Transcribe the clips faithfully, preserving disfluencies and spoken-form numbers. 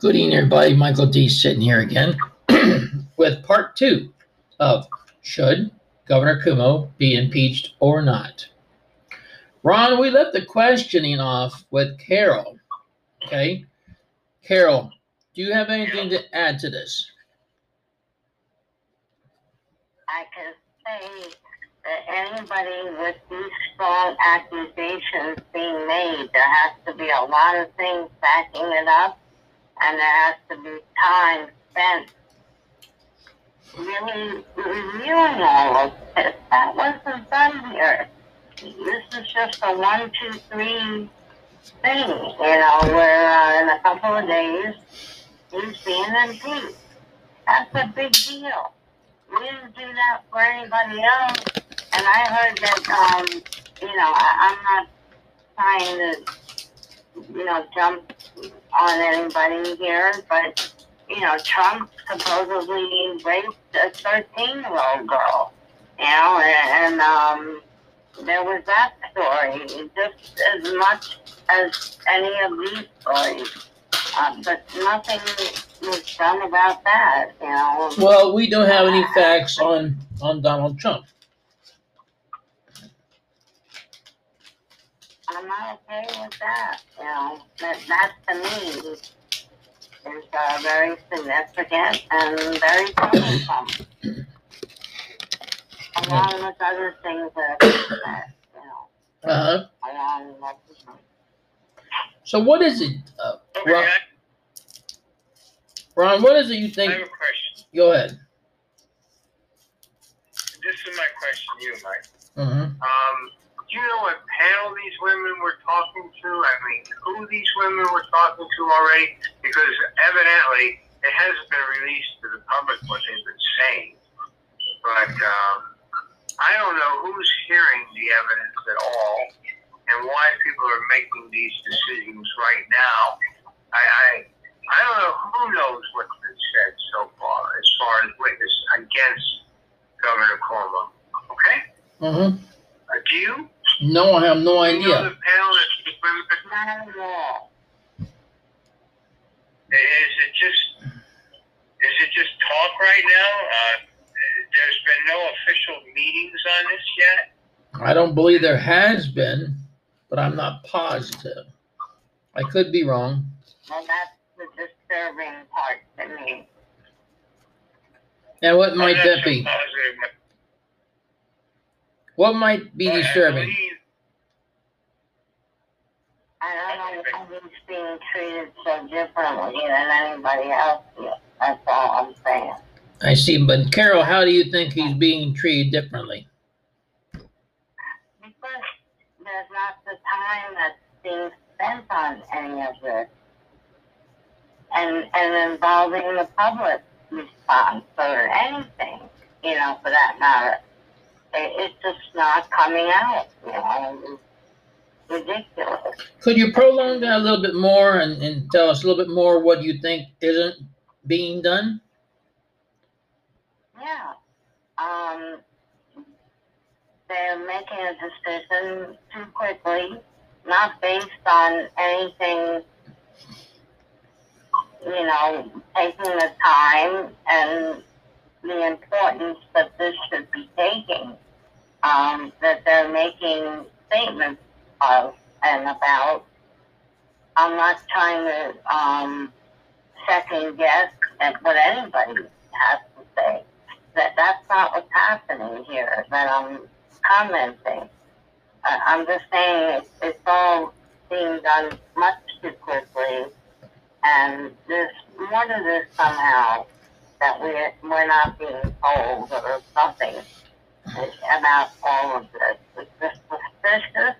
Good evening, everybody. Michael D. sitting here again with part two of Should Governor Cuomo be impeached or not? Ron, we left the questioning off with Carol. Okay. Carol, do you have anything to add to this? I can say that anybody with these strong accusations being made, there has to be a lot of things backing it up, and there has to be time spent really reviewing all of this. That wasn't done here. This is just a one, two, three thing, you know, where uh, in a couple of days he's being impeached. That's a big deal. We didn't do that for anybody else. And I heard that, um, you know, I, I'm not trying to, you know, jump on anybody here, but, you know, Trump supposedly raped a thirteen-year-old girl, you know, and, and um, there was that story, just as much as any of these stories. Uh, but nothing was done about that, you know. Well, we don't have any facts on, on Donald Trump. I'm not okay with that, you know. That, that to me is uh, very significant and very troublesome. Along with other things that, that you know. Uh-huh. Along with other So what is it, uh, Ron, Ron, what is it you think? I have a question. Go ahead. This is my question to you, Mike. Mm-hmm. Um, do you know what panel these women were talking to? I mean, who these women were talking to already? Because evidently it hasn't been released to the public what they've been saying. But um, I don't know who's hearing the evidence at all and why people are making these decisions right now. I I, I don't know who knows what's been said so far as far as witness against Governor Cuomo. Okay? Mm-hmm. Uh, do you? No, I have no idea. You know the panel that's not at all. Is it just is it just talk right now? Uh, there's been no official meetings on this yet? I don't believe there has been, but I'm not positive. I could be wrong. Well, that's the disturbing part to me. Now, what might that be? What might be disturbing? I don't know why he's being treated so differently than anybody else here. That's all I'm saying. I see, but Carol, how do you think he's being treated differently? Because there's not the time that's being spent on any of this, and and involving the public response or anything, you know, for that matter. It, it's just not coming out, you know. It's ridiculous. Could you prolong that a little bit more and, and tell us a little bit more what you think isn't being done? Yeah. Um, they're making a decision too quickly, not based on anything, you know, taking the time and the importance that this should be taking, um, that they're making statements of and about. I'm not trying to um, second guess at what anybody has to say. That that's not what's happening here, that I'm commenting. Uh, I'm just saying it's, it's all being done much too quickly, and there's more to this somehow that we're, we're not being told or something about all of this. It's just suspicious,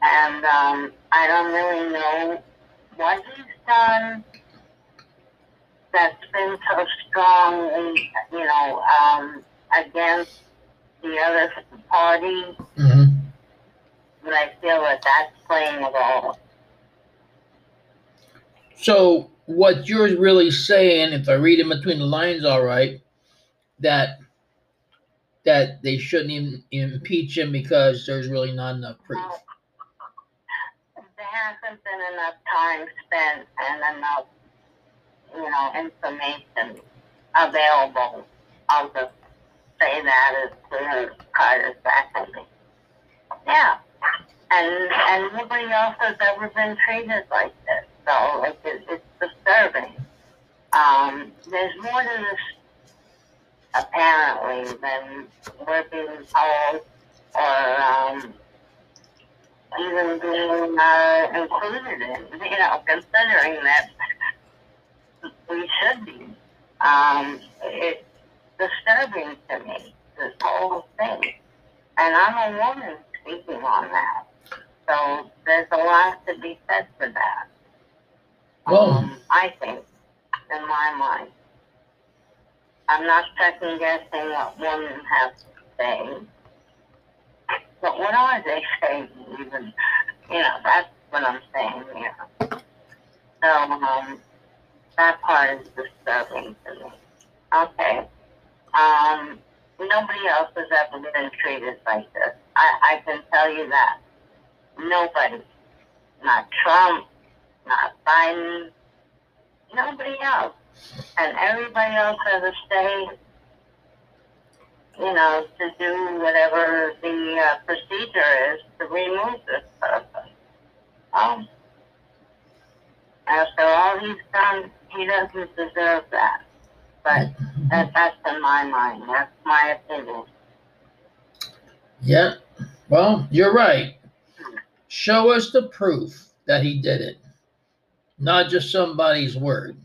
and um, I don't really know what he's done that's been so strongly, you know, um, against the other party. Mm-hmm. But I feel that that's playing a role. So what you're really saying, if I read in between the lines all right, that that they shouldn't even impeach him because there's really not enough proof. Well, there hasn't been enough time spent and enough you know, information available. I'll just say that as clear as Carter's faculty. Yeah. And, and nobody else has ever been treated like this. So like it, it's disturbing. Um, there's more to this, apparently, than we're being told or um, even being uh, included in, you know, considering that we should be. Um, it's disturbing to me, this whole thing. And I'm a woman speaking on that. So there's a lot to be said for that. Well, um, I think, in my mind, I'm not second guessing what women have to say. But what are they saying? Even, you know, that's what I'm saying here. Yeah. So um, that part is disturbing to me. Okay. Um, nobody else has ever been treated like this. I, I can tell you that. Nobody. Not Trump, not Biden, nobody else. And everybody else has a say, you know, to do whatever the uh, procedure is to remove this person. Um, after all he's done, he doesn't deserve that. But that, that's in my mind. That's my opinion. Yep. Yeah. Well, you're right. Show us the proof that he did it, not just somebody's word.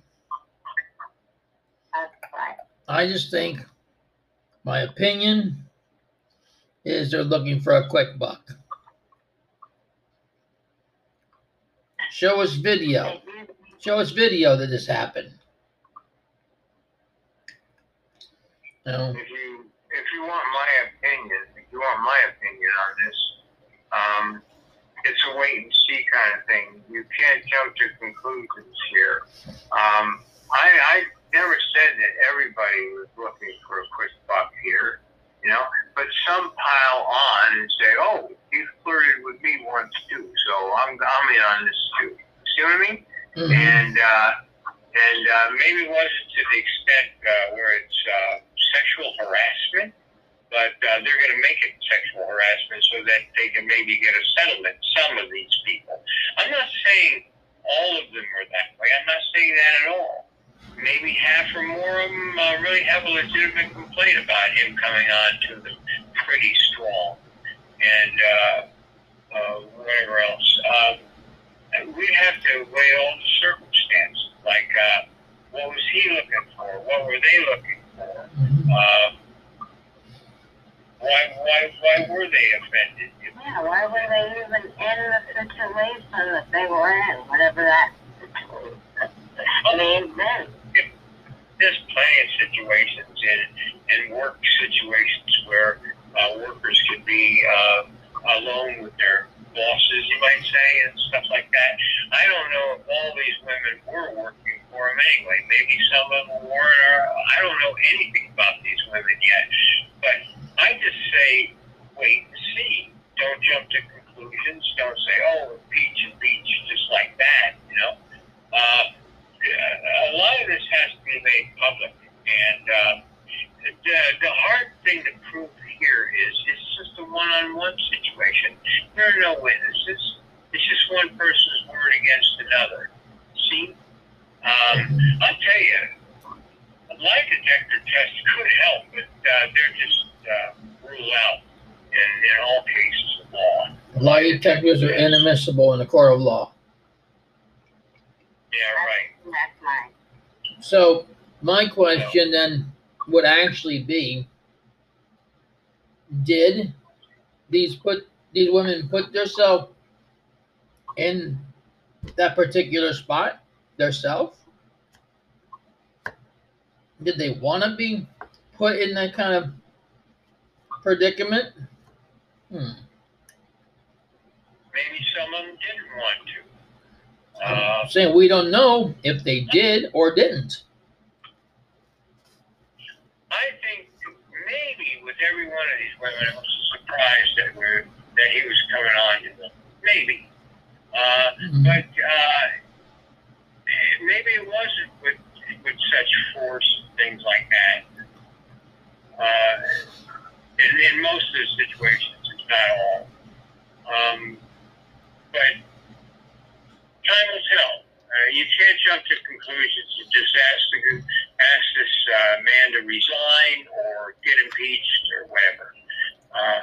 That's right. I just think, my opinion is they're looking for a quick buck. Show us video. Show us video that this happened. No. If you if you want my opinion, if you want my opinion on this, um, it's a wait and see kind of thing. You can't jump to conclusions here. Um, I I never said that everybody was looking for a quick buck here, you know. But some pile on and say, "Oh, he flirted with me once too, so I'm I'm in on this too." See what I mean? Mm-hmm. And uh, and uh, maybe it wasn't to the extent uh, where it's. Uh, sexual harassment, but uh, they're going to make it sexual harassment so that they can maybe get a settlement, some of these people. I'm not saying all of them are that way. I'm not saying that at all. Maybe half or more of them uh, really have a legitimate complaint about him coming on to them pretty strong and uh, uh, whatever else. Um, we have to weigh all the circumstances, like uh, what was he looking for? What were they looking for? Uh, why, why, why were they offended? Yeah, why were they even in the situation that they were in, whatever that situation may have been? There's plenty of situations in, in work situations where uh, workers could be uh, alone with their bosses, you might say, and stuff like that. I don't know if all these women were working for him anyway. Maybe some of them weren't, or I don't know anything about these women yet. But I just say, wait and see. Don't jump to conclusions. Don't say, oh, peach and peach, just like that, you know. Uh, a lot of this has to be made public. And uh, the, the hard thing to prove here is it's just a one-on-one situation. There are no witnesses. It's just one person's word against another. See? Um, I'll tell you, lie detector tests could help, but uh, they're just uh, ruled out in, in all cases of law. Lie detectors are inadmissible in the court of law. Yeah, right. That's mine. So my question no. then would actually be, did these put these women put themselves in that particular spot? Themselves? Did they want to be put in that kind of predicament? Hmm. Maybe some of them didn't want to. Uh, I'm saying we don't know if they did or didn't. I think maybe with every one of these women, I was surprised that we're that he was coming on to them. Maybe, uh, mm-hmm. but. Uh, Maybe it wasn't with things like that. Uh, in, in most of the situations, it's not all. Um, but time will tell. Uh, you can't jump to conclusions. You just ask, the, ask this uh, man to resign or get impeached or whatever. Uh,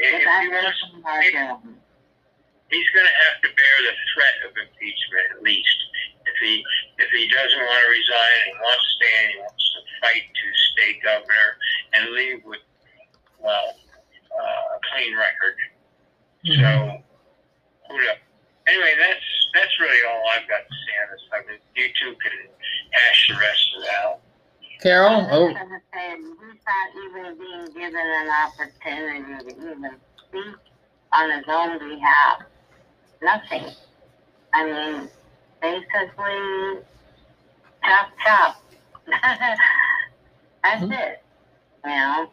if he wants, if, he's going to have to bear the threat of impeachment, at least. If he if he doesn't want to resign and wants to stay, and he wants to fight to stay governor and leave with, well, uh, a clean record. Mm-hmm. So, who knows? Anyway, that's that's really all I've got to say on this. I mean, you two can hash the rest of it out. Carol, over. I was going to say, he's not even being given an opportunity to even speak on his own behalf. Nothing. I mean, basically, chop, chop. That's mm-hmm. it. You know,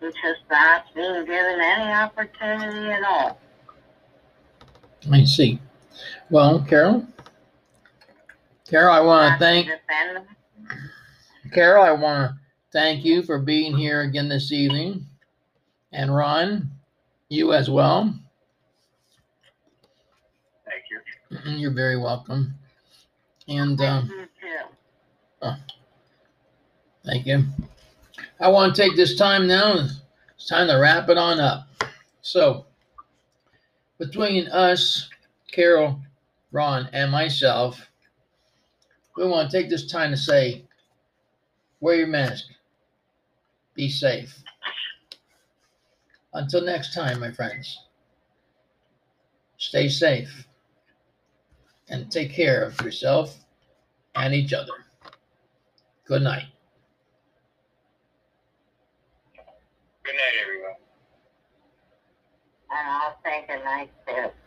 he's just not being given any opportunity at all. I see. Well, Carol, Carol, I want to thank Carol. I want to thank you for being here again this evening, and Ron, you as well. Thank you. You're very welcome. And uh, thank you too. Oh, thank you. I want to take this time now. It's time to wrap it on up. So, between us, Carol, Ron, and myself, we want to take this time to say, wear your mask. Be safe. Until next time, my friends, stay safe and take care of yourself and each other. Good night. Good night, everyone. And I'll say good night, too.